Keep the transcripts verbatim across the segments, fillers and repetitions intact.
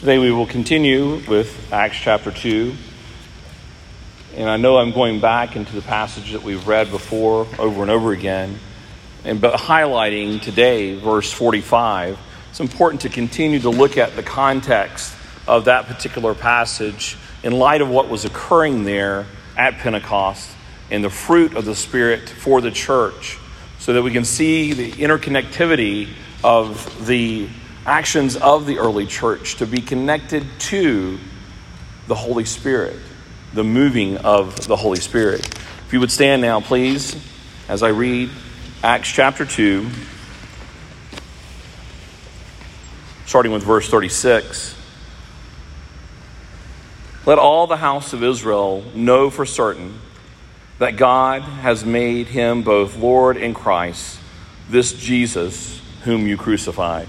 Today we will continue with Acts chapter two. And I know I'm going back into the passage that we've read before over and over again. And but highlighting today verse forty-five, it's important to continue to look at the context of that particular passage in light of what was occurring there at Pentecost and the fruit of the Spirit for the church, so that we can see the interconnectivity of the actions of the early church to be connected to the Holy Spirit, the moving of the Holy Spirit. If you would stand now, please, as I read Acts chapter two, starting with verse thirty-six. Let all the house of Israel know for certain that God has made him both Lord and Christ, this Jesus whom you crucified.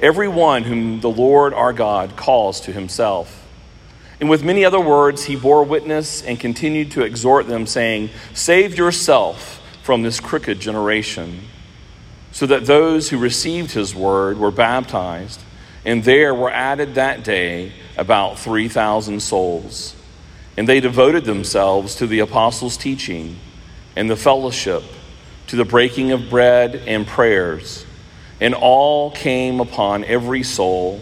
everyone whom the Lord our God calls to himself." And with many other words, he bore witness and continued to exhort them, saying, "Save yourself from this crooked generation." So that those who received his word were baptized, and there were added that day about three thousand souls. And they devoted themselves to the apostles' teaching and the fellowship, to the breaking of bread and prayers. And all came upon every soul,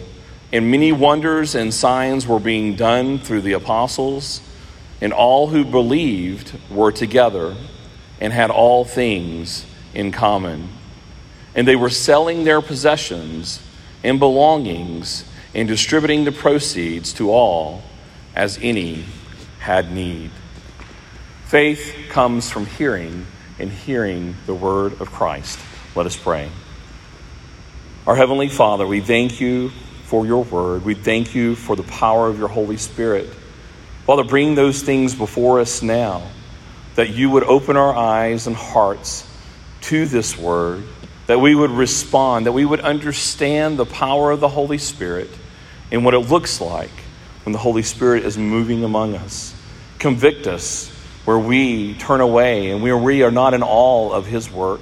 and many wonders and signs were being done through the apostles. And all who believed were together and had all things in common. And they were selling their possessions and belongings and distributing the proceeds to all as any had need. Faith comes from hearing, and hearing the word of Christ. Let us pray. Our Heavenly Father, we thank you for your word. We thank you for the power of your Holy Spirit. Father, bring those things before us now, that you would open our eyes and hearts to this word, that we would respond, that we would understand the power of the Holy Spirit and what it looks like when the Holy Spirit is moving among us. Convict us where we turn away and where we are not in awe of his work,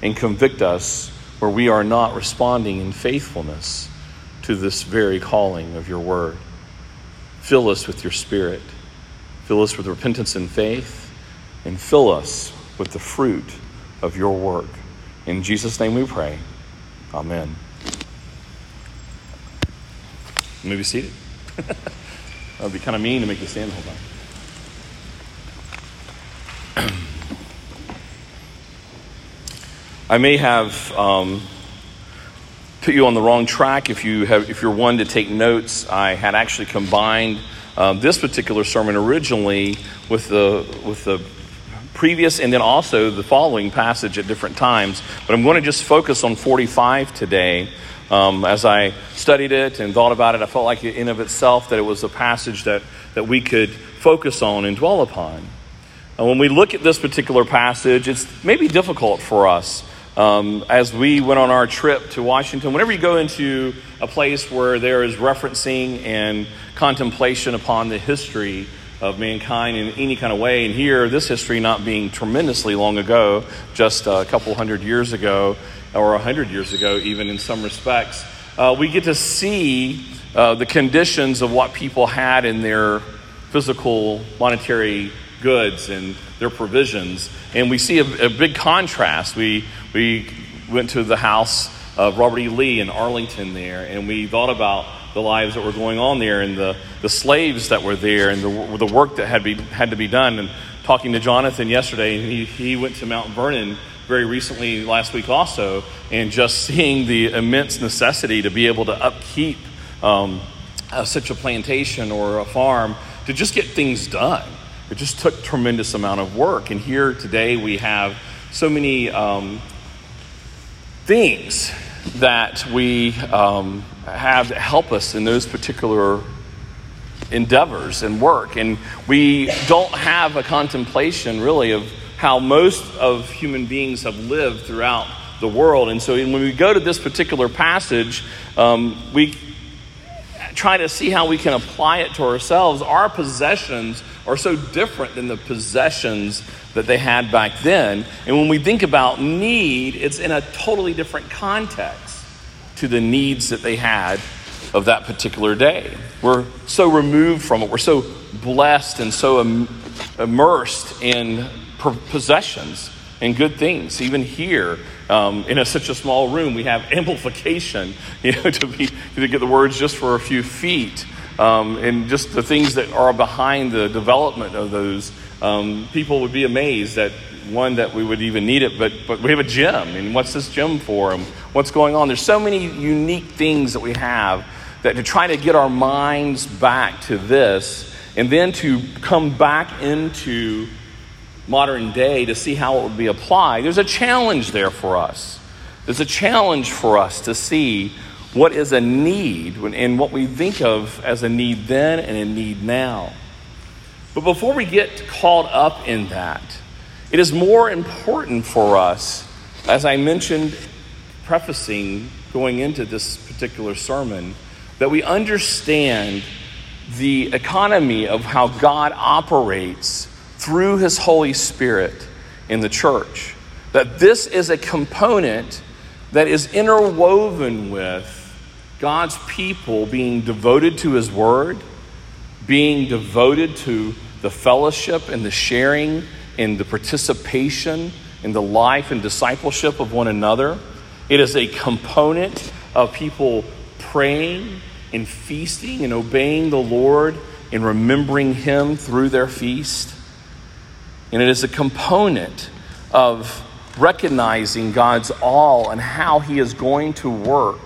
and convict us where we are not responding in faithfulness to this very calling of your word. Fill us with your Spirit. Fill us with repentance and faith, and fill us with the fruit of your work. In Jesus' name we pray. Amen. You may be seated. That would be kind of mean to make you stand the whole time. I may have um, put you on the wrong track if you have, if you're one to take notes. I had actually combined uh, this particular sermon originally with the with the. previous and then also the following passage at different times, but I'm going to just focus on forty-five today. Um, as I studied it and thought about it, I felt like in of itself that it was a passage that, that we could focus on and dwell upon. And when we look at this particular passage, it's maybe difficult for us. Um, as we went on our trip to Washington, whenever you go into a place where there is referencing and contemplation upon the history of mankind in any kind of way. And here, this history not being tremendously long ago, just a couple hundred years ago, or a hundred years ago, even in some respects, uh, we get to see uh, the conditions of what people had in their physical monetary goods and their provisions. And we see a, a big contrast. We, we went to the house of Robert E. Lee in Arlington there, and we thought about the lives that were going on there, and the, the slaves that were there, and the the work that had be had to be done. And talking to Jonathan yesterday, and he, he went to Mount Vernon very recently last week also, and just seeing the immense necessity to be able to upkeep um, uh, such a plantation or a farm to just get things done. It just took a tremendous amount of work. And here today we have so many um, things that we um, have that help us in those particular endeavors and work. And we don't have a contemplation, really, of how most of human beings have lived throughout the world. And so when we go to this particular passage, um, we try to see how we can apply it to ourselves. Our possessions are so different than the possessions that they had back then. And when we think about need, it's in a totally different context to the needs that they had of that particular day. We're so removed from it. We're so blessed and so im- immersed in per- possessions and good things. Even here, um, in a, such a small room, we have amplification, you know, to be to get the words just for a few feet, um, and just the things that are behind the development of those. Um, people would be amazed at one that we would even need it, but but we have a gym, and what's this gym for? And what's going on? There's so many unique things that we have, that to try to get our minds back to this, and then to come back into modern day to see how it would be applied. There's a challenge there for us. There's a challenge for us to see what is a need and what we think of as a need then and a need now. But before we get caught up in that, it is more important for us, as I mentioned, prefacing going into this particular sermon, that we understand the economy of how God operates through his Holy Spirit in the church. That this is a component that is interwoven with God's people being devoted to his word, being devoted to the fellowship and the sharing and the participation in the life and discipleship of one another. It is a component of people praying and feasting and obeying the Lord and remembering him through their feast. And it is a component of recognizing God's all and how he is going to work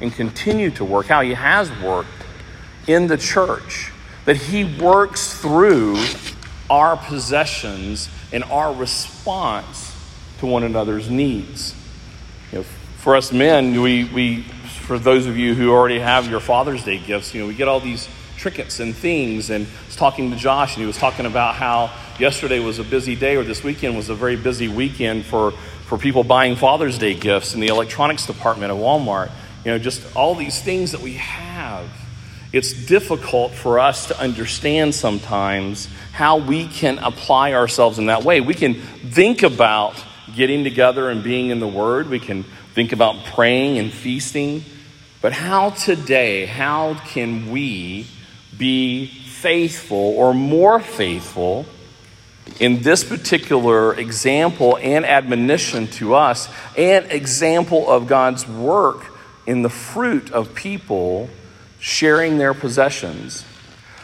and continue to work, how he has worked in the church, that he works through our possessions and our response to one another's needs. You know, for us men, we, we, for those of you who already have your Father's Day gifts, you know, we get all these trinkets and things. And I was talking to Josh, and he was talking about how yesterday was a busy day, or this weekend was a very busy weekend for, for people buying Father's Day gifts in the electronics department at Walmart. You know, just all these things that we have. It's difficult for us to understand sometimes how we can apply ourselves in that way. We can think about getting together and being in the Word. We can think about praying and feasting. But how today, how can we be faithful or more faithful in this particular example and admonition to us, and example of God's work in the fruit of people sharing their possessions?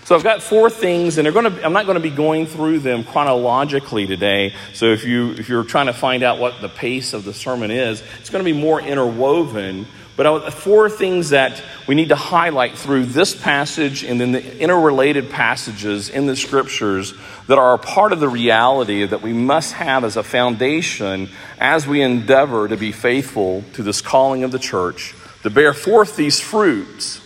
So I've got four things, and they're going to, I'm not going to be going through them chronologically today. So if you if you're trying to find out what the pace of the sermon is, it's going to be more interwoven. But four things that we need to highlight through this passage and then the interrelated passages in the scriptures that are a part of the reality that we must have as a foundation as we endeavor to be faithful to this calling of the church, to bear forth these fruits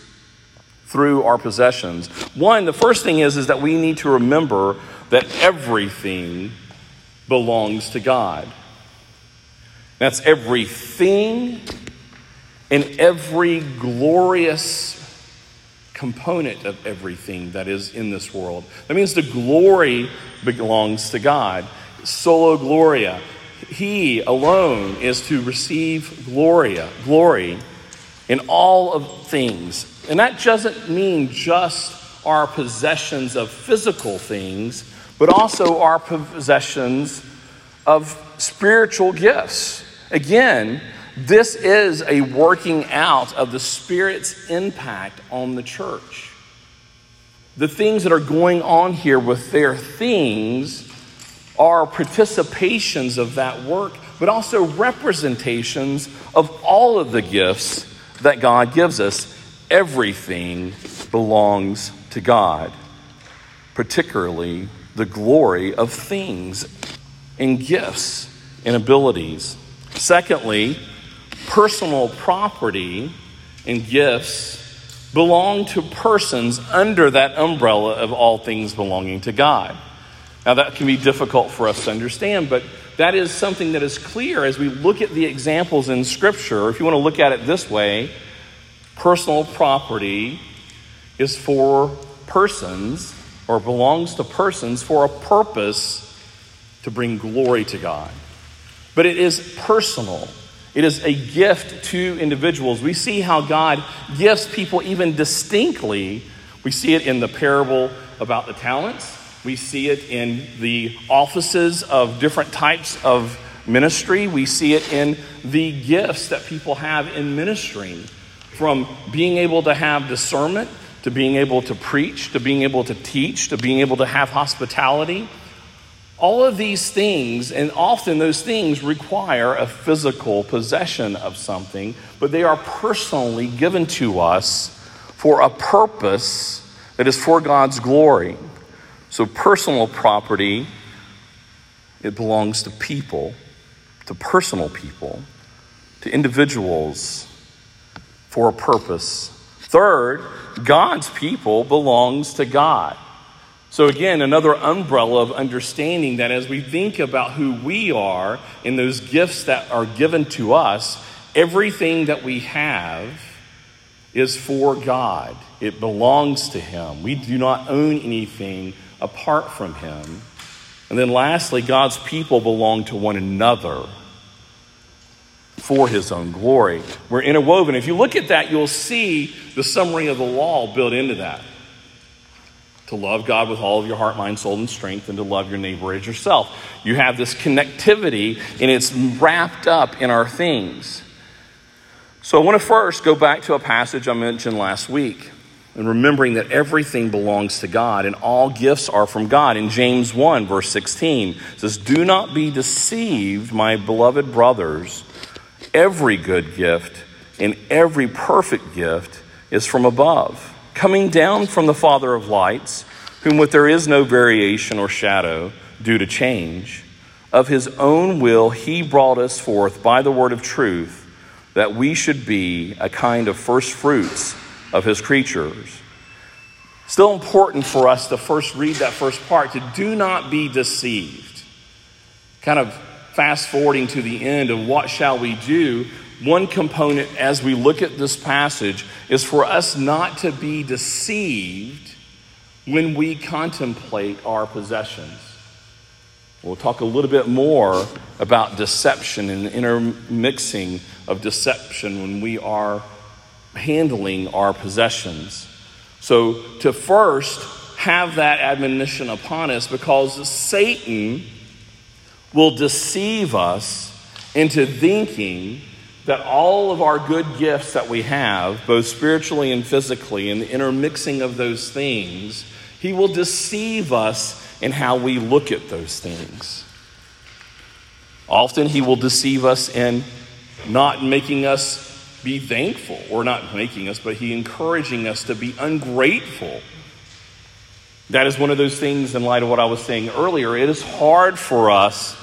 through our possessions. One, the first thing is, is that we need to remember that everything belongs to God. That's everything. And every glorious component of everything that is in this world. That means the glory belongs to God. Solo gloria. He alone is to receive gloria, glory in all of things. And that doesn't mean just our possessions of physical things, but also our possessions of spiritual gifts. Again, this is a working out of the Spirit's impact on the church. The things that are going on here with their things are participations of that work, but also representations of all of the gifts that God gives us. Everything belongs to God, particularly the glory of things and gifts and abilities. Secondly, personal property and gifts belong to persons under that umbrella of all things belonging to God. Now, that can be difficult for us to understand, but that is something that is clear as we look at the examples in Scripture. If you want to look at it this way, personal property is for persons or belongs to persons for a purpose to bring glory to God. But it is personal. It is a gift to individuals. We see how God gifts people even distinctly. We see it in the parable about the talents. We see it in the offices of different types of ministry. We see it in the gifts that people have in ministry, from being able to have discernment, to being able to preach, to being able to teach, to being able to have hospitality. All of these things, and often those things require a physical possession of something, but they are personally given to us for a purpose that is for God's glory. So personal property, it belongs to people, to personal people, to individuals for a purpose. Third, God's people belongs to God. So again, another umbrella of understanding that as we think about who we are and those gifts that are given to us, everything that we have is for God. It belongs to Him. We do not own anything apart from Him. And then lastly, God's people belong to one another for His own glory. We're interwoven. If you look at that, you'll see the summary of the law built into that. To love God with all of your heart, mind, soul, and strength, and to love your neighbor as yourself. You have this connectivity, and it's wrapped up in our things. So I want to first go back to a passage I mentioned last week, and remembering that everything belongs to God, and all gifts are from God. In James one, verse sixteen, it says, "Do not be deceived, my beloved brothers. Every good gift and every perfect gift is from above, coming down from the Father of lights, whom with there is no variation or shadow due to change. Of His own will He brought us forth by the word of truth, that we should be a kind of first fruits of His creatures." Still important for us to first read that first part, to do not be deceived. Kind of fast forwarding to the end of what shall we do. One component as we look at this passage is for us not to be deceived when we contemplate our possessions. We'll talk a little bit more about deception and the intermixing of deception when we are handling our possessions. So to first have that admonition upon us, because Satan will deceive us into thinking that all of our good gifts that we have, both spiritually and physically, and the intermixing of those things, he will deceive us in how we look at those things. Often he will deceive us in not making us be thankful, or not making us, but he encouraging us to be ungrateful. That is one of those things, in light of what I was saying earlier, it is hard for us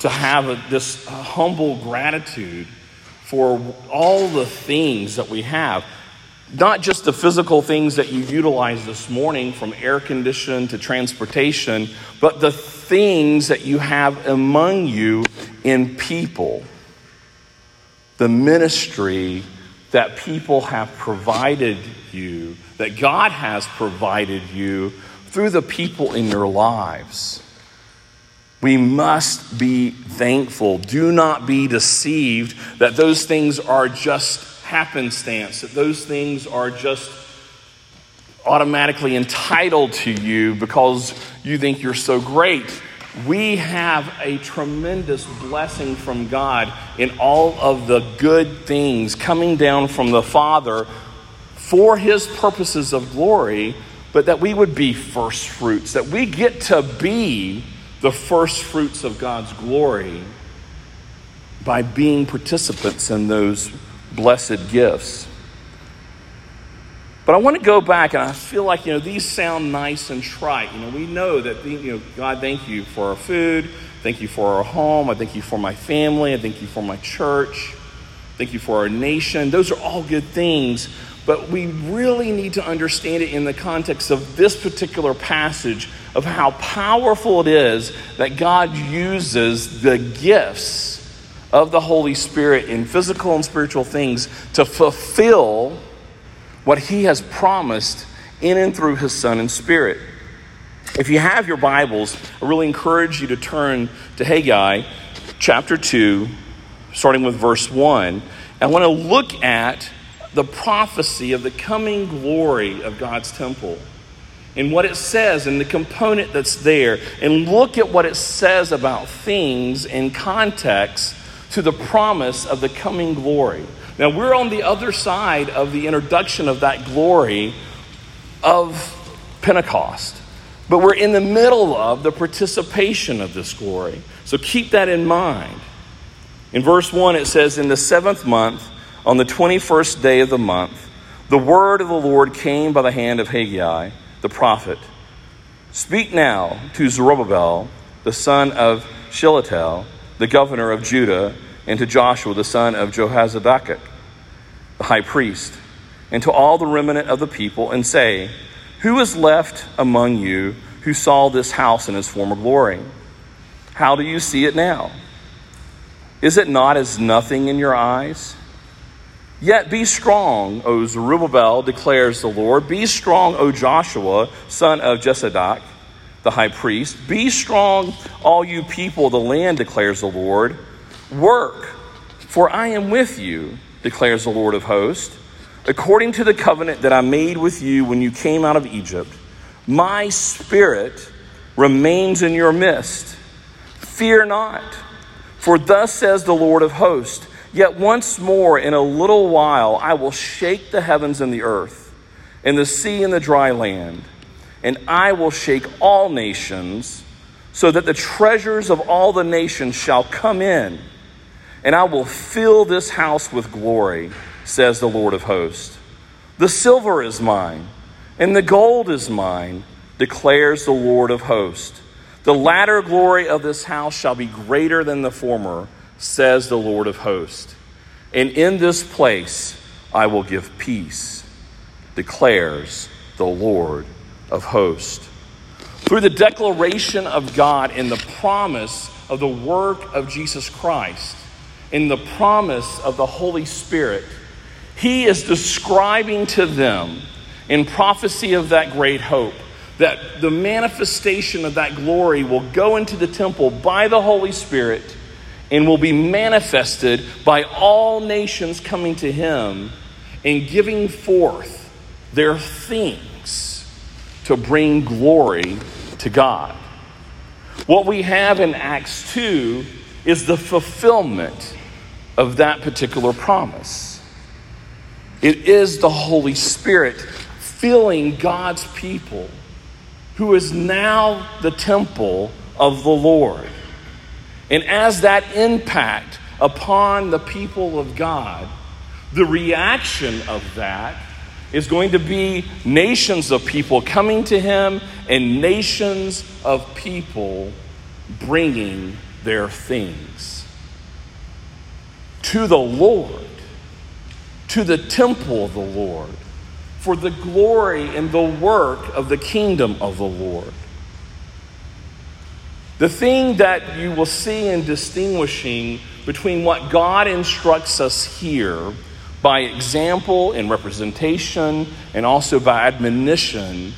to have a, this humble gratitude for all the things that we have, not just the physical things that you utilize this morning, from air conditioning to transportation, but the things that you have among you in people, the ministry that people have provided you, that God has provided you through the people in your lives. We must be thankful. Do not be deceived that those things are just happenstance, that those things are just automatically entitled to you because you think you're so great. We have a tremendous blessing from God in all of the good things coming down from the Father for His purposes of glory, but that we would be first fruits, that we get to be the first fruits of God's glory by being participants in those blessed gifts. But I want to go back, and I feel like, you know, these sound nice and trite. You know, we know that, you know, God, thank you for our food. Thank you for our home. I thank you for my family. I thank you for my church. Thank you for our nation. Those are all good things, but we really need to understand it in the context of this particular passage of how powerful it is that God uses the gifts of the Holy Spirit in physical and spiritual things to fulfill what he has promised in and through his Son and Spirit. If you have your Bibles, I really encourage you to turn to Haggai chapter two, starting with verse one. I want to look at the prophecy of the coming glory of God's temple and what it says and the component that's there, and look at what it says about things in context to the promise of the coming glory. Now, we're on the other side of the introduction of that glory of Pentecost, but we're in the middle of the participation of this glory. So keep that in mind. In verse one, it says, "In the seventh month, on the twenty-first day of the month, the word of the Lord came by the hand of Haggai, the prophet. Speak now to Zerubbabel, the son of Shealtiel, the governor of Judah, and to Joshua, the son of Jehozadak, the high priest, and to all the remnant of the people, and say, who is left among you who saw this house in its former glory? How do you see it now? Is it not as nothing in your eyes? Yet be strong, O Zerubbabel, declares the Lord. Be strong, O Joshua, son of Jehozadak, the high priest. Be strong, all you people of the land, declares the Lord. Work, for I am with you, declares the Lord of hosts. According to the covenant that I made with you when you came out of Egypt, my spirit remains in your midst. Fear not, for thus says the Lord of hosts, yet once more in a little while I will shake the heavens and the earth, and the sea and the dry land, and I will shake all nations, so that the treasures of all the nations shall come in, and I will fill this house with glory, says the Lord of hosts. The silver is mine, and the gold is mine, declares the Lord of hosts. The latter glory of this house shall be greater than the former, says the Lord of hosts. And in this place I will give peace, declares the Lord of hosts." Through the declaration of God and the promise of the work of Jesus Christ, in the promise of the Holy Spirit, he is describing to them in prophecy of that great hope that the manifestation of that glory will go into the temple by the Holy Spirit and will be manifested by all nations coming to him and giving forth their things to bring glory to God. What we have in Acts two is the fulfillment of that particular promise. It is the Holy Spirit filling God's people, who is now the temple of the Lord. And as that impact upon the people of God, the reaction of that is going to be nations of people coming to him and nations of people bringing their things to the Lord, to the temple of the Lord, for the glory and the work of the kingdom of the Lord. The thing that you will see in distinguishing between what God instructs us here by example and representation and also by admonition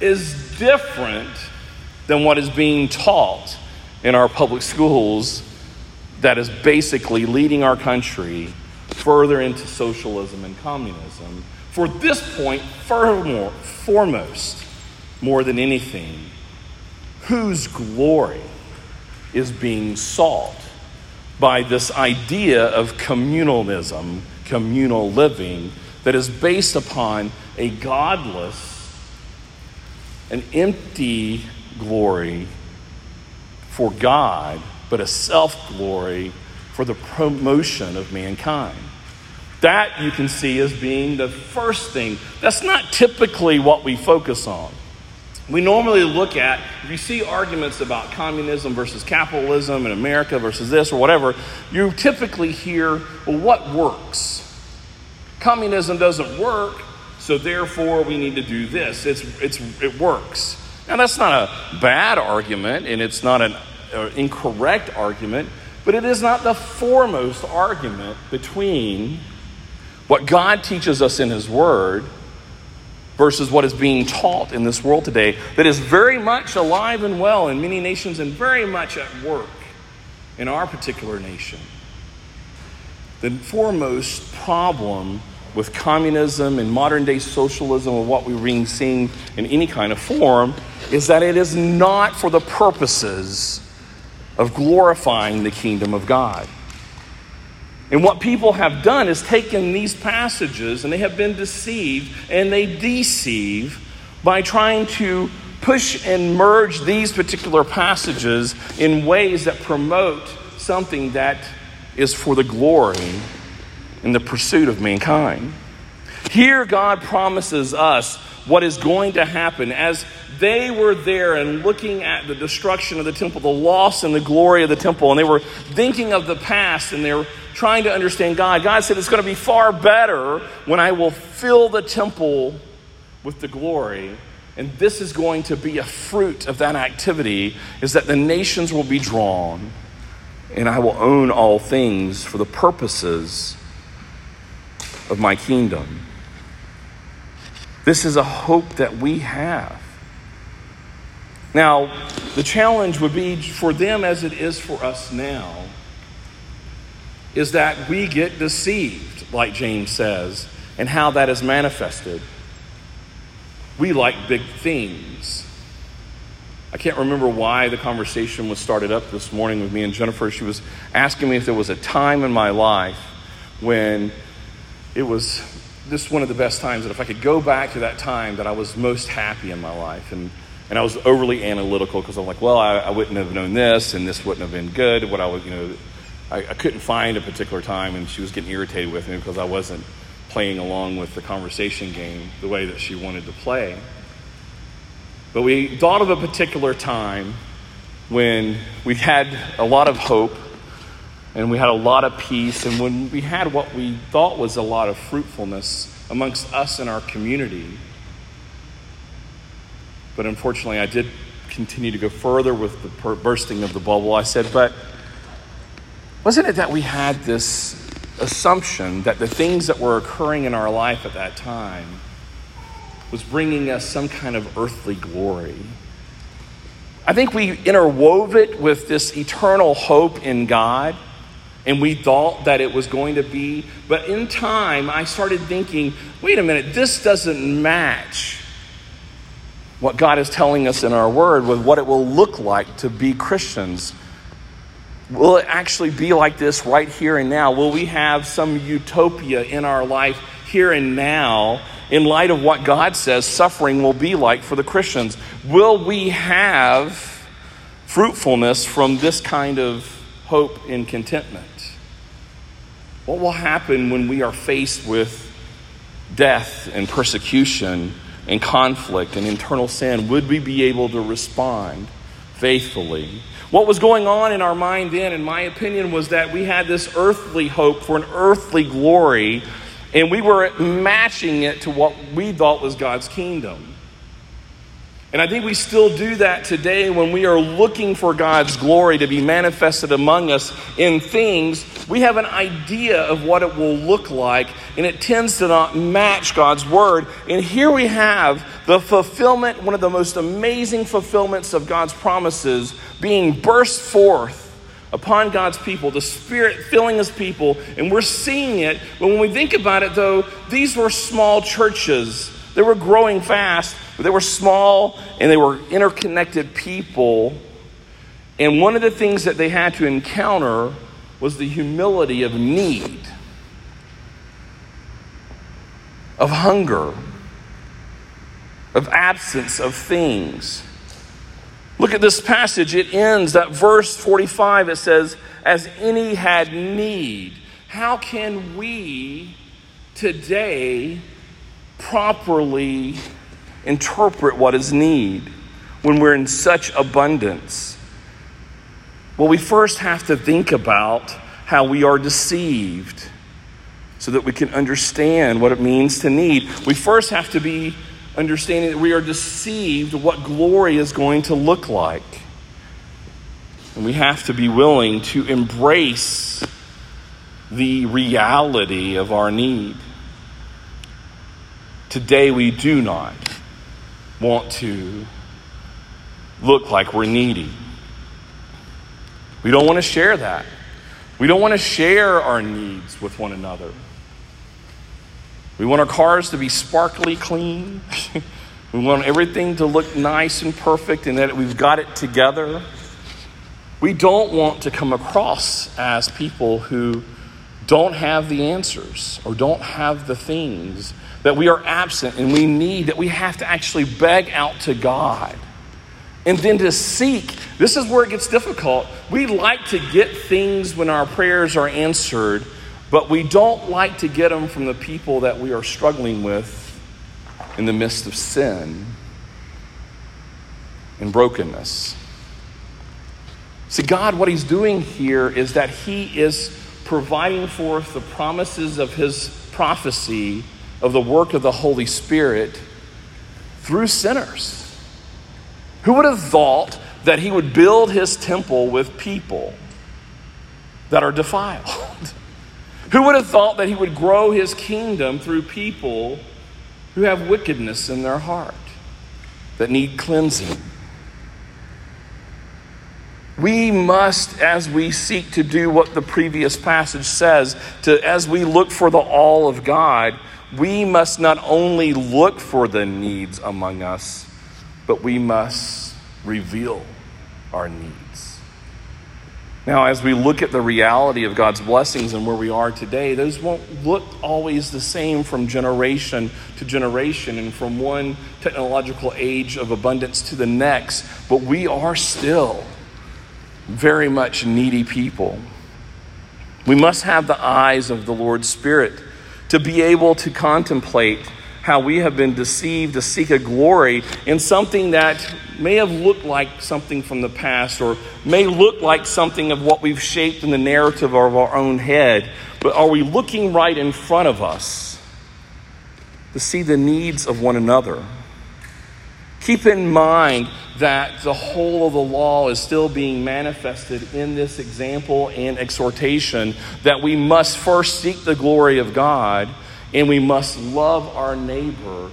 is different than what is being taught in our public schools that is basically leading our country further into socialism and communism. For this point, furthermore, foremost, more than anything, whose glory is being sought by this idea of communalism, communal living, that is based upon a godless, an empty glory for God, but a self-glory for the promotion of mankind. That you can see as being the first thing. That's not typically what we focus on. We normally look at, if you see arguments about communism versus capitalism and America versus this or whatever, you typically hear, well, what works? Communism doesn't work, so therefore we need to do this. It's, it's, it works. Now, that's not a bad argument, and it's not an uh, incorrect argument, but it is not the foremost argument between what God teaches us in His Word versus what is being taught in this world today that is very much alive and well in many nations and very much at work in our particular nation. The foremost problem with communism and modern-day socialism or what we're seeing in any kind of form is that it is not for the purposes of glorifying the kingdom of God. And what people have done is taken these passages and they have been deceived and they deceive by trying to push and merge these particular passages in ways that promote something that is for the glory and the pursuit of mankind. Here God promises us what is going to happen as they were there and looking at the destruction of the temple, the loss and the glory of the temple, and they were thinking of the past and they were trying to understand God. God said, it's going to be far better when I will fill the temple with the glory. And this is going to be a fruit of that activity, is that the nations will be drawn and I will own all things for the purposes of my kingdom. This is a hope that we have. Now, the challenge would be for them as it is for us now, is that we get deceived, like James says, and how that is manifested. We like big things. I can't remember why the conversation was started up this morning with me and Jennifer. She was asking me if there was a time in my life when it was just one of the best times, that if I could go back to that time that I was most happy in my life. And And I was overly analytical because I'm like, well, I, I wouldn't have known this, and this wouldn't have been good. What I would, you know, I, I couldn't find a particular time, and she was getting irritated with me because I wasn't playing along with the conversation game the way that she wanted to play. But we thought of a particular time when we had a lot of hope, and we had a lot of peace, and when we had what we thought was a lot of fruitfulness amongst us in our community. But unfortunately, I did continue to go further with the per- bursting of the bubble. I said, but wasn't it that we had this assumption that the things that were occurring in our life at that time was bringing us some kind of earthly glory? I think we interwove it with this eternal hope in God, and we thought that it was going to be. But in time, I started thinking, wait a minute, this doesn't match what God is telling us in our word with what it will look like to be Christians. Will it actually be like this right here and now? Will we have some utopia in our life here and now in light of what God says suffering will be like for the Christians? Will we have fruitfulness from this kind of hope and contentment? What will happen when we are faced with death and persecution and conflict and internal sin? Would we be able to respond faithfully? What was going on in our mind then, in my opinion, was that we had this earthly hope for an earthly glory, and we were matching it to what we thought was God's kingdom. And I think we still do that today when we are looking for God's glory to be manifested among us in things. We have an idea of what it will look like, and it tends to not match God's word. And here we have the fulfillment, one of the most amazing fulfillments of God's promises being burst forth upon God's people, the Spirit filling His people. And we're seeing it. But when we think about it, though, these were small churches. They were growing fast, but they were small and they were interconnected people. And one of the things that they had to encounter was the humility of need, of hunger, of absence of things. Look at this passage. It ends, that verse forty-five, it says, as any had need. How can we today properly interpret what is need? when we're in such abundance? Well, we first have to think about how we are deceived so that we can understand what it means to need. We first have to be understanding that we are deceived what glory is going to look like. And we have to be willing to embrace the reality of our need. Today we do not want to look like we're needy. We don't want to share that. We don't want to share our needs with one another. We want our cars to be sparkly clean. We want everything to look nice and perfect and that we've got it together. We don't want to come across as people who don't have the answers or don't have the things that we are absent and we need, that we have to actually beg out to God. And then to seek, this is where it gets difficult. We like to get things when our prayers are answered, but we don't like to get them from the people that we are struggling with in the midst of sin and brokenness. See, God, what he's doing here is that he is providing forth the promises of his prophecy of the work of the Holy Spirit through sinners. Who would have thought that he would build his temple with people that are defiled? Who would have thought that he would grow his kingdom through people who have wickedness in their heart, that need cleansing? We must, as we seek to do what the previous passage says, to as we look for the all of God, we must not only look for the needs among us, but we must reveal our needs. Now, as we look at the reality of God's blessings and where we are today, those won't look always the same from generation to generation and from one technological age of abundance to the next, but we are still very much needy people. We must have the eyes of the Lord's Spirit to be able to contemplate how we have been deceived to seek a glory in something that may have looked like something from the past or may look like something of what we've shaped in the narrative of our own head. But are we looking right in front of us to see the needs of one another? Keep in mind that the whole of the law is still being manifested in this example and exhortation that we must first seek the glory of God. And we must love our neighbor.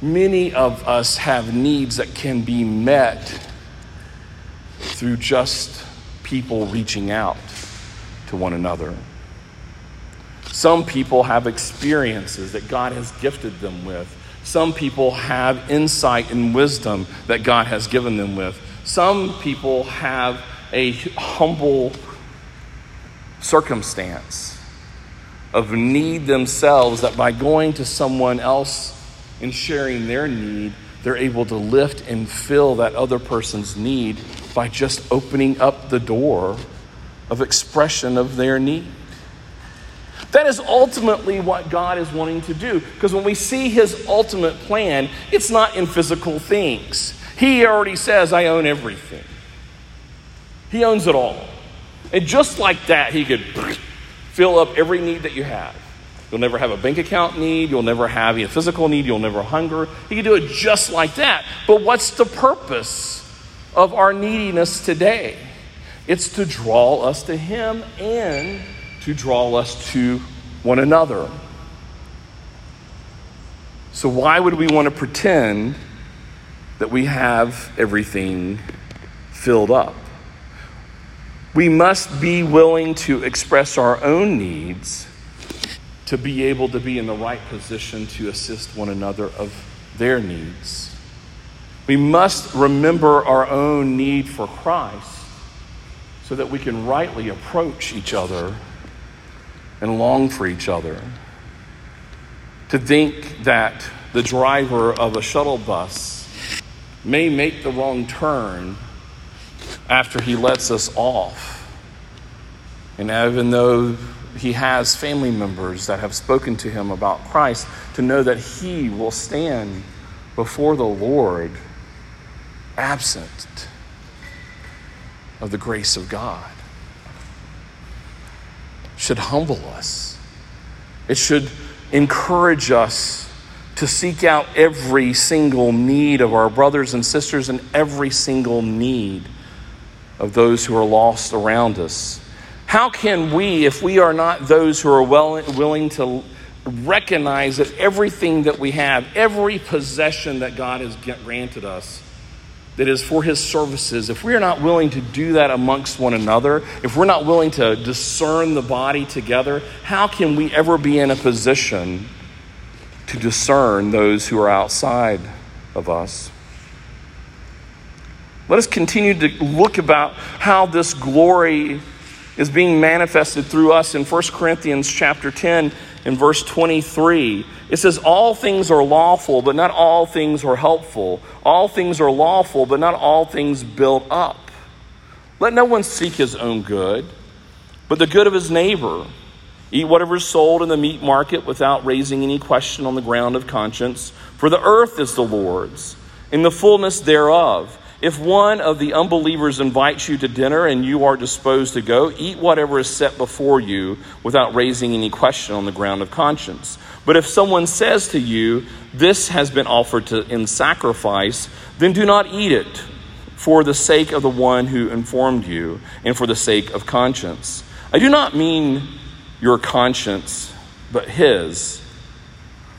Many of us have needs that can be met through just people reaching out to one another. Some people have experiences that God has gifted them with. Some people have insight and wisdom that God has given them with. Some people have a humble circumstance of need themselves, that by going to someone else and sharing their need, they're able to lift and fill that other person's need by just opening up the door of expression of their need. That is ultimately what God is wanting to do, because when we see his ultimate plan, it's not in physical things. He already says, I own everything. He owns it all. And just like that, he could fill up every need that you have. You'll never have a bank account need. You'll never have a physical need. You'll never hunger. You can do it just like that. But what's the purpose of our neediness today? It's to draw us to him and to draw us to one another. So why would we want to pretend that we have everything filled up? We must be willing to express our own needs to be able to be in the right position to assist one another of their needs. We must remember our own need for Christ so that we can rightly approach each other and long for each other. To think that the driver of a shuttle bus may make the wrong turn after he lets us off, and even though he has family members that have spoken to him about Christ, to know that he will stand before the Lord absent of the grace of God should humble us. It should encourage us to seek out every single need of our brothers and sisters and every single need of those who are lost around us. How can we, if we are not those who are well, willing to recognize that everything that we have, every possession that God has granted us, that is for his services, if we are not willing to do that amongst one another, if we're not willing to discern the body together, how can we ever be in a position to discern those who are outside of us? Let us continue to look about how this glory is being manifested through us in First Corinthians chapter ten and verse twenty-three. It says, all things are lawful, but not all things are helpful. All things are lawful, but not all things build up. Let no one seek his own good, but the good of his neighbor. Eat whatever is sold in the meat market without raising any question on the ground of conscience. For the earth is the Lord's, and the fullness thereof. If one of the unbelievers invites you to dinner and you are disposed to go, eat whatever is set before you without raising any question on the ground of conscience. But if someone says to you, this has been offered to, in sacrifice, then do not eat it for the sake of the one who informed you and for the sake of conscience. I do not mean your conscience, but his.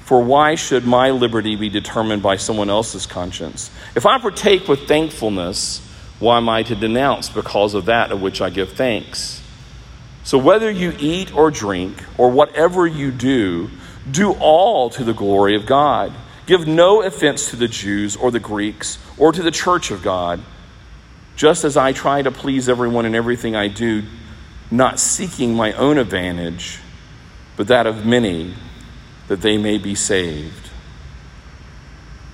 For why should my liberty be determined by someone else's conscience? If I partake with thankfulness, why am I to denounce because of that of which I give thanks? So whether you eat or drink, or whatever you do, do all to the glory of God. Give no offense to the Jews or the Greeks or to the church of God, just as I try to please everyone in everything I do, not seeking my own advantage, but that of many, that they may be saved.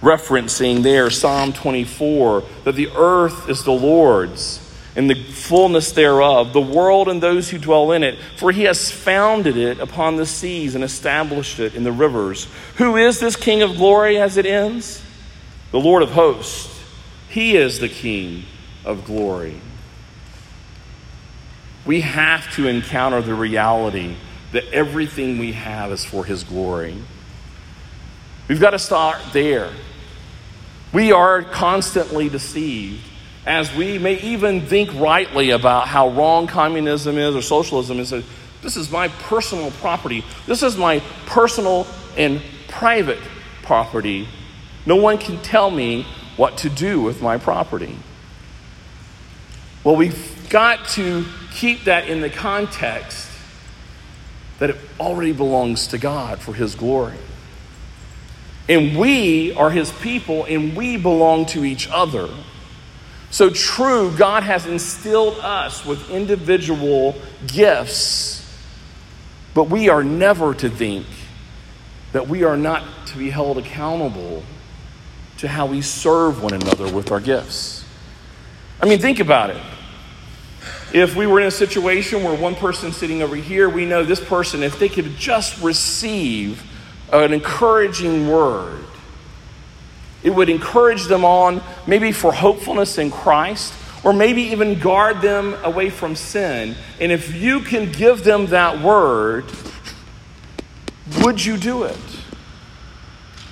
Referencing there Psalm twenty-four, that the earth is the Lord's and the fullness thereof, the world and those who dwell in it, for he has founded it upon the seas and established it in the rivers. Who is this King of glory as it ends? The Lord of hosts. He is the King of glory. We have to encounter the reality that everything we have is for his glory. We've got to start there. We are constantly deceived, as we may even think rightly about how wrong communism is or socialism is. This is my personal property. This is my personal and private property. No one can tell me what to do with my property. Well, we've got to keep that in the context that it already belongs to God for his glory. And we are his people, and we belong to each other. So true, God has instilled us with individual gifts, but we are never to think that we are not to be held accountable to how we serve one another with our gifts. I mean, think about it. If we were in a situation where one person sitting over here, we know this person, if they could just receive an encouraging word, it would encourage them on maybe for hopefulness in Christ, or maybe even guard them away from sin. And if you can give them that word, would you do it?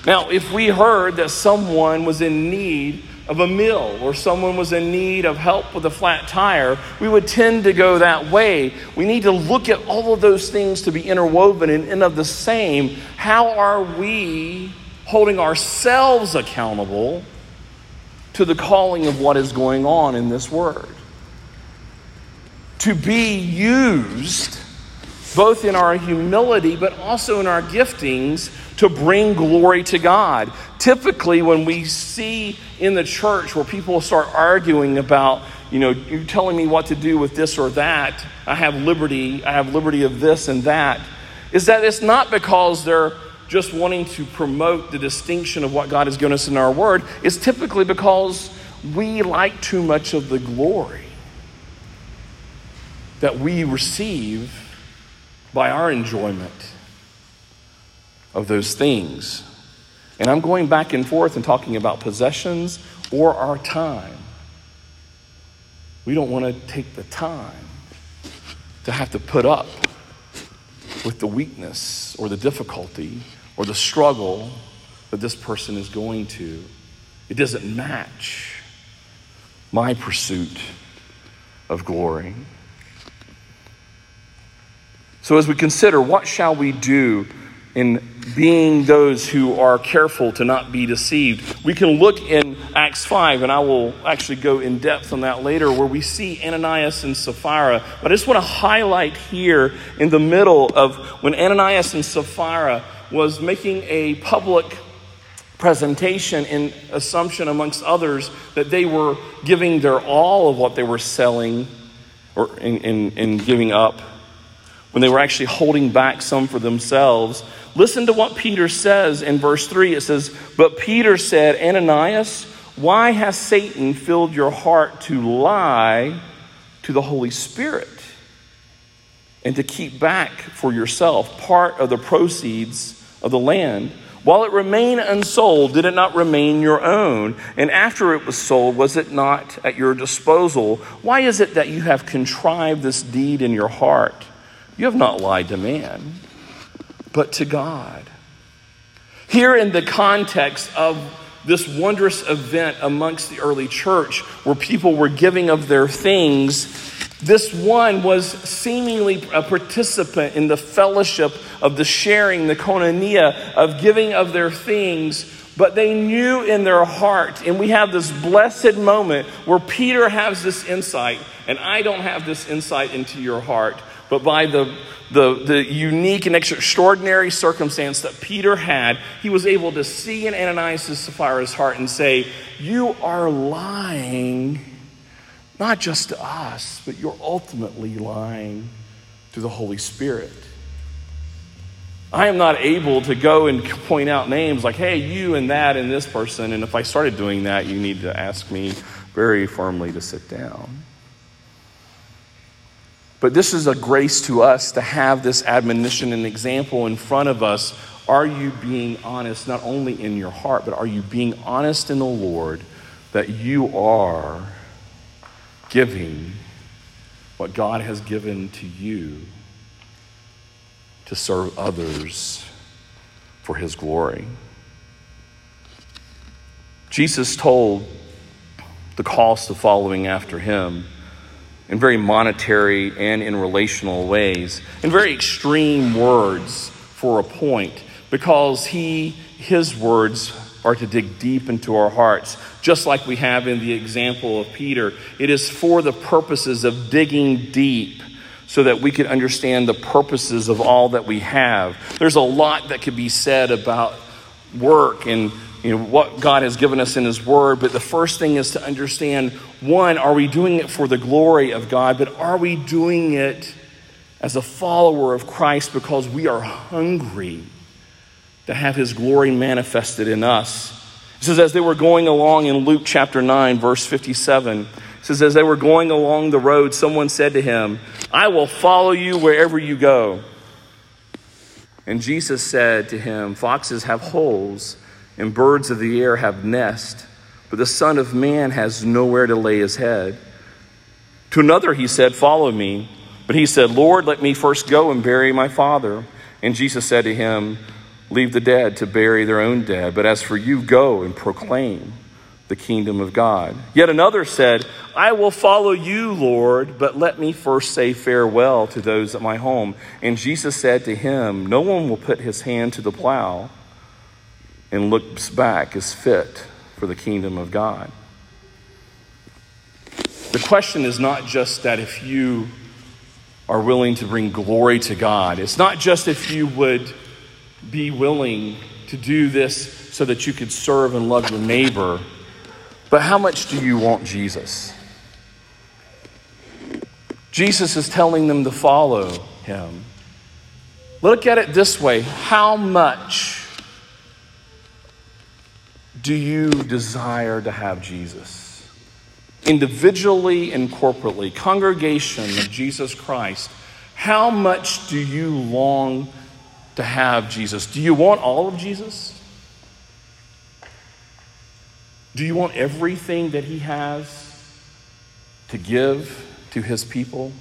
Now, if we heard that someone was in need of a meal, or someone was in need of help with a flat tire, we would tend to go that way. We need to look at all of those things to be interwoven and, and of the same. How are we holding ourselves accountable to the calling of what is going on in this word? To be used both in our humility, but also in our giftings to bring glory to God. Typically, when we see in the church where people start arguing about, you know, you telling me what to do with this or that, I have liberty, I have liberty of this and that, is that it's not because they're just wanting to promote the distinction of what God has given us in our word. It's typically because we like too much of the glory that we receive by our enjoyment of those things. And I'm going back and forth and talking about possessions or our time. We don't want to take the time to have to put up with the weakness or the difficulty or the struggle that this person is going to. It doesn't match my pursuit of glory. So as we consider, what shall we do in being those who are careful to not be deceived? We can look in Acts five, and I will actually go in depth on that later, where we see Ananias and Sapphira. But I just want to highlight here in the middle of when Ananias and Sapphira was making a public presentation and assumption amongst others that they were giving their all of what they were selling or in, in, in giving up, when they were actually holding back some for themselves. Listen to what Peter says in verse three. It says, "But Peter said, Ananias, why has Satan filled your heart to lie to the Holy Spirit and to keep back for yourself part of the proceeds of the land? While it remained unsold, did it not remain your own? And after it was sold, was it not at your disposal? Why is it that you have contrived this deed in your heart? You have not lied to man, but to God." Here in the context of this wondrous event amongst the early church where people were giving of their things, this one was seemingly a participant in the fellowship of the sharing, the koinonia, of giving of their things. But they knew in their heart, and we have this blessed moment where Peter has this insight, and I don't have this insight into your heart. But by the, the, the unique and extraordinary circumstance that Peter had, he was able to see in Ananias and Sapphira's heart and say, "You are lying, not just to us, but you're ultimately lying to the Holy Spirit." I am not able to go and point out names like, "Hey, you and that and this person." And if I started doing that, you need to ask me very firmly to sit down. But this is a grace to us to have this admonition and example in front of us. Are you being honest, not only in your heart, but are you being honest in the Lord that you are giving what God has given to you to serve others for his glory? Jesus told the cost of following after him in very monetary and in relational ways, in very extreme words for a point, because he, his words are to dig deep into our hearts, just like we have in the example of Peter. It is for the purposes of digging deep so that we could understand the purposes of all that we have. There's a lot that could be said about work and You know, what God has given us in his word. But the first thing is to understand, one, are we doing it for the glory of God? But are we doing it as a follower of Christ because we are hungry to have his glory manifested in us? It says, as they were going along in Luke chapter nine, verse fifty-seven, it says, as they were going along the road, someone said to him, "I will follow you wherever you go." And Jesus said to him, "Foxes have holes, and birds of the air have nests, but the Son of Man has nowhere to lay his head." To another he said, "Follow me." But he said, "Lord, let me first go and bury my father." And Jesus said to him, "Leave the dead to bury their own dead. But as for you, go and proclaim the kingdom of God." Yet another said, "I will follow you, Lord, but let me first say farewell to those at my home." And Jesus said to him, "No one will put his hand to the plow and looks back is fit for the kingdom of God." The question is not just that if you are willing to bring glory to God. It's not just if you would be willing to do this so that you could serve and love your neighbor, but how much do you want Jesus? Jesus is telling them to follow him. Look at it this way. How much do you desire to have Jesus? Individually and corporately, congregation of Jesus Christ, how much do you long to have Jesus? Do you want all of Jesus? Do you want everything that he has to give to his people?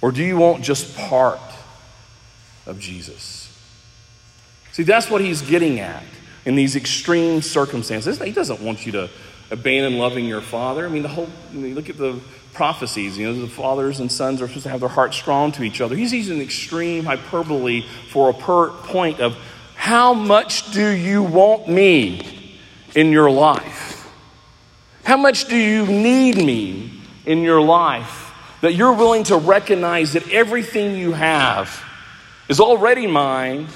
Or do you want just part of Jesus? See, that's what he's getting at in these extreme circumstances. He doesn't want you to abandon loving your father. I mean, the whole, I mean, look at the prophecies. You know, the fathers and sons are supposed to have their hearts drawn to each other. He's using extreme hyperbole for a per point of how much do you want me in your life? How much do you need me in your life? That you're willing to recognize that everything you have is already mine,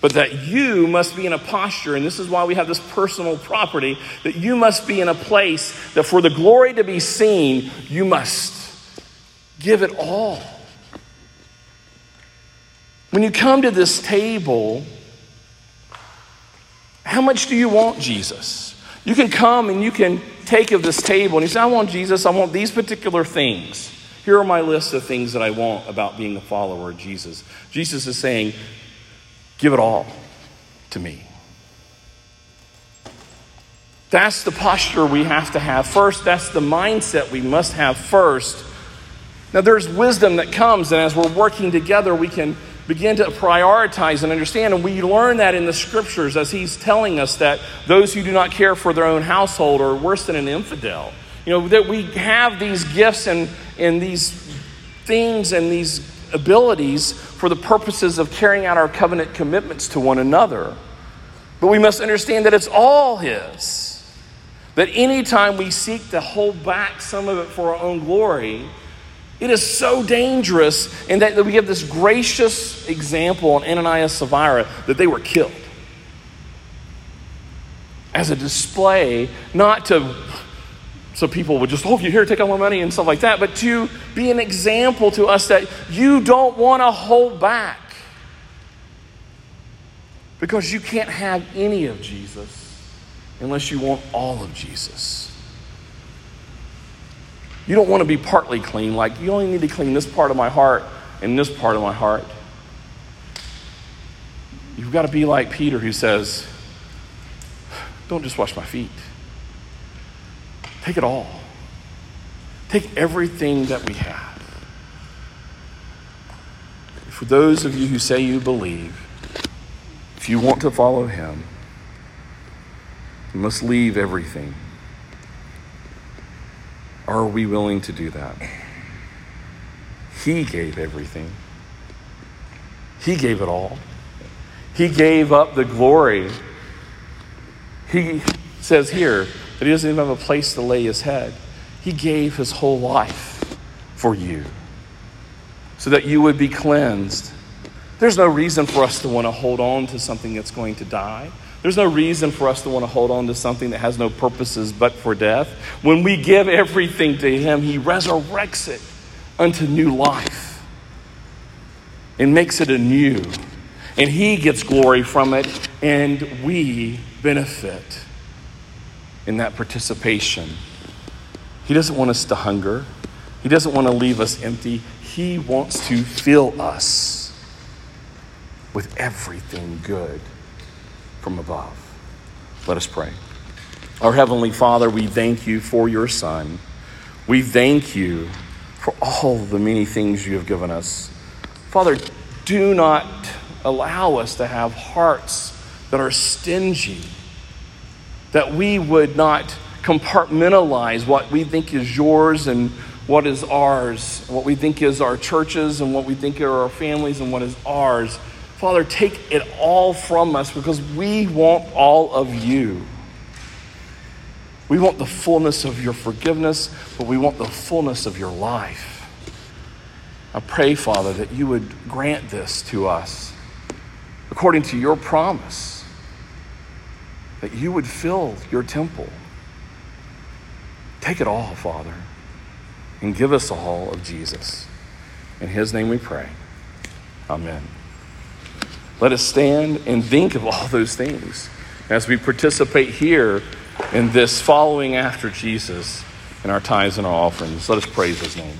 but that you must be in a posture, and this is why we have this personal property, that you must be in a place that for the glory to be seen, you must give it all. When you come to this table, how much do you want Jesus? You can come and you can take of this table, and you say, I want Jesus, I want these particular things. Here are my list of things that I want about being a follower of Jesus. Jesus is saying, give it all to me. That's the posture we have to have first. That's the mindset we must have first. Now, there's wisdom that comes, and as we're working together, we can begin to prioritize and understand. And we learn that in the scriptures as he's telling us that those who do not care for their own household are worse than an infidel. You know, that we have these gifts and, and these things and these abilities for the purposes of carrying out our covenant commitments to one another. But we must understand that it's all his. That anytime we seek to hold back some of it for our own glory, it is so dangerous, and that we have this gracious example on Ananias and Sapphira, that they were killed as a display, not to so people would just, oh, you're here, take all my money and stuff like that, but to be an example to us that you don't want to hold back because you can't have any of Jesus unless you want all of Jesus. You don't want to be partly clean, like you only need to clean this part of my heart and this part of my heart. You've got to be like Peter, who says, don't just wash my feet. Take it all. Take everything that we have. For those of you who say you believe, if you want to follow him, you must leave everything. Are we willing to do that? He gave everything. He gave it all. He gave up the glory. He says here that he doesn't even have a place to lay his head. He gave his whole life for you so that you would be cleansed. There's no reason for us to want to hold on to something that's going to die. There's no reason for us to want to hold on to something that has no purposes but for death. When we give everything to him, he resurrects it unto new life and makes it anew. And he gets glory from it, and we benefit in that participation. He doesn't want us to hunger. He doesn't want to leave us empty. He wants to fill us with everything good from above. Let us pray. Our Heavenly Father, we thank you for your Son. We thank you for all the many things you have given us. Father, do not allow us to have hearts that are stingy, that we would not compartmentalize what we think is yours and what is ours, what we think is our churches and what we think are our families and what is ours. Father, take it all from us, because we want all of you. We want the fullness of your forgiveness, but we want the fullness of your life. I pray, Father, that you would grant this to us according to your promise, that you would fill your temple. Take it all, Father, and give us all of Jesus. In his name we pray. Amen. Let us stand and think of all those things as we participate here in this following after Jesus in our tithes and our offerings. Let us praise his name.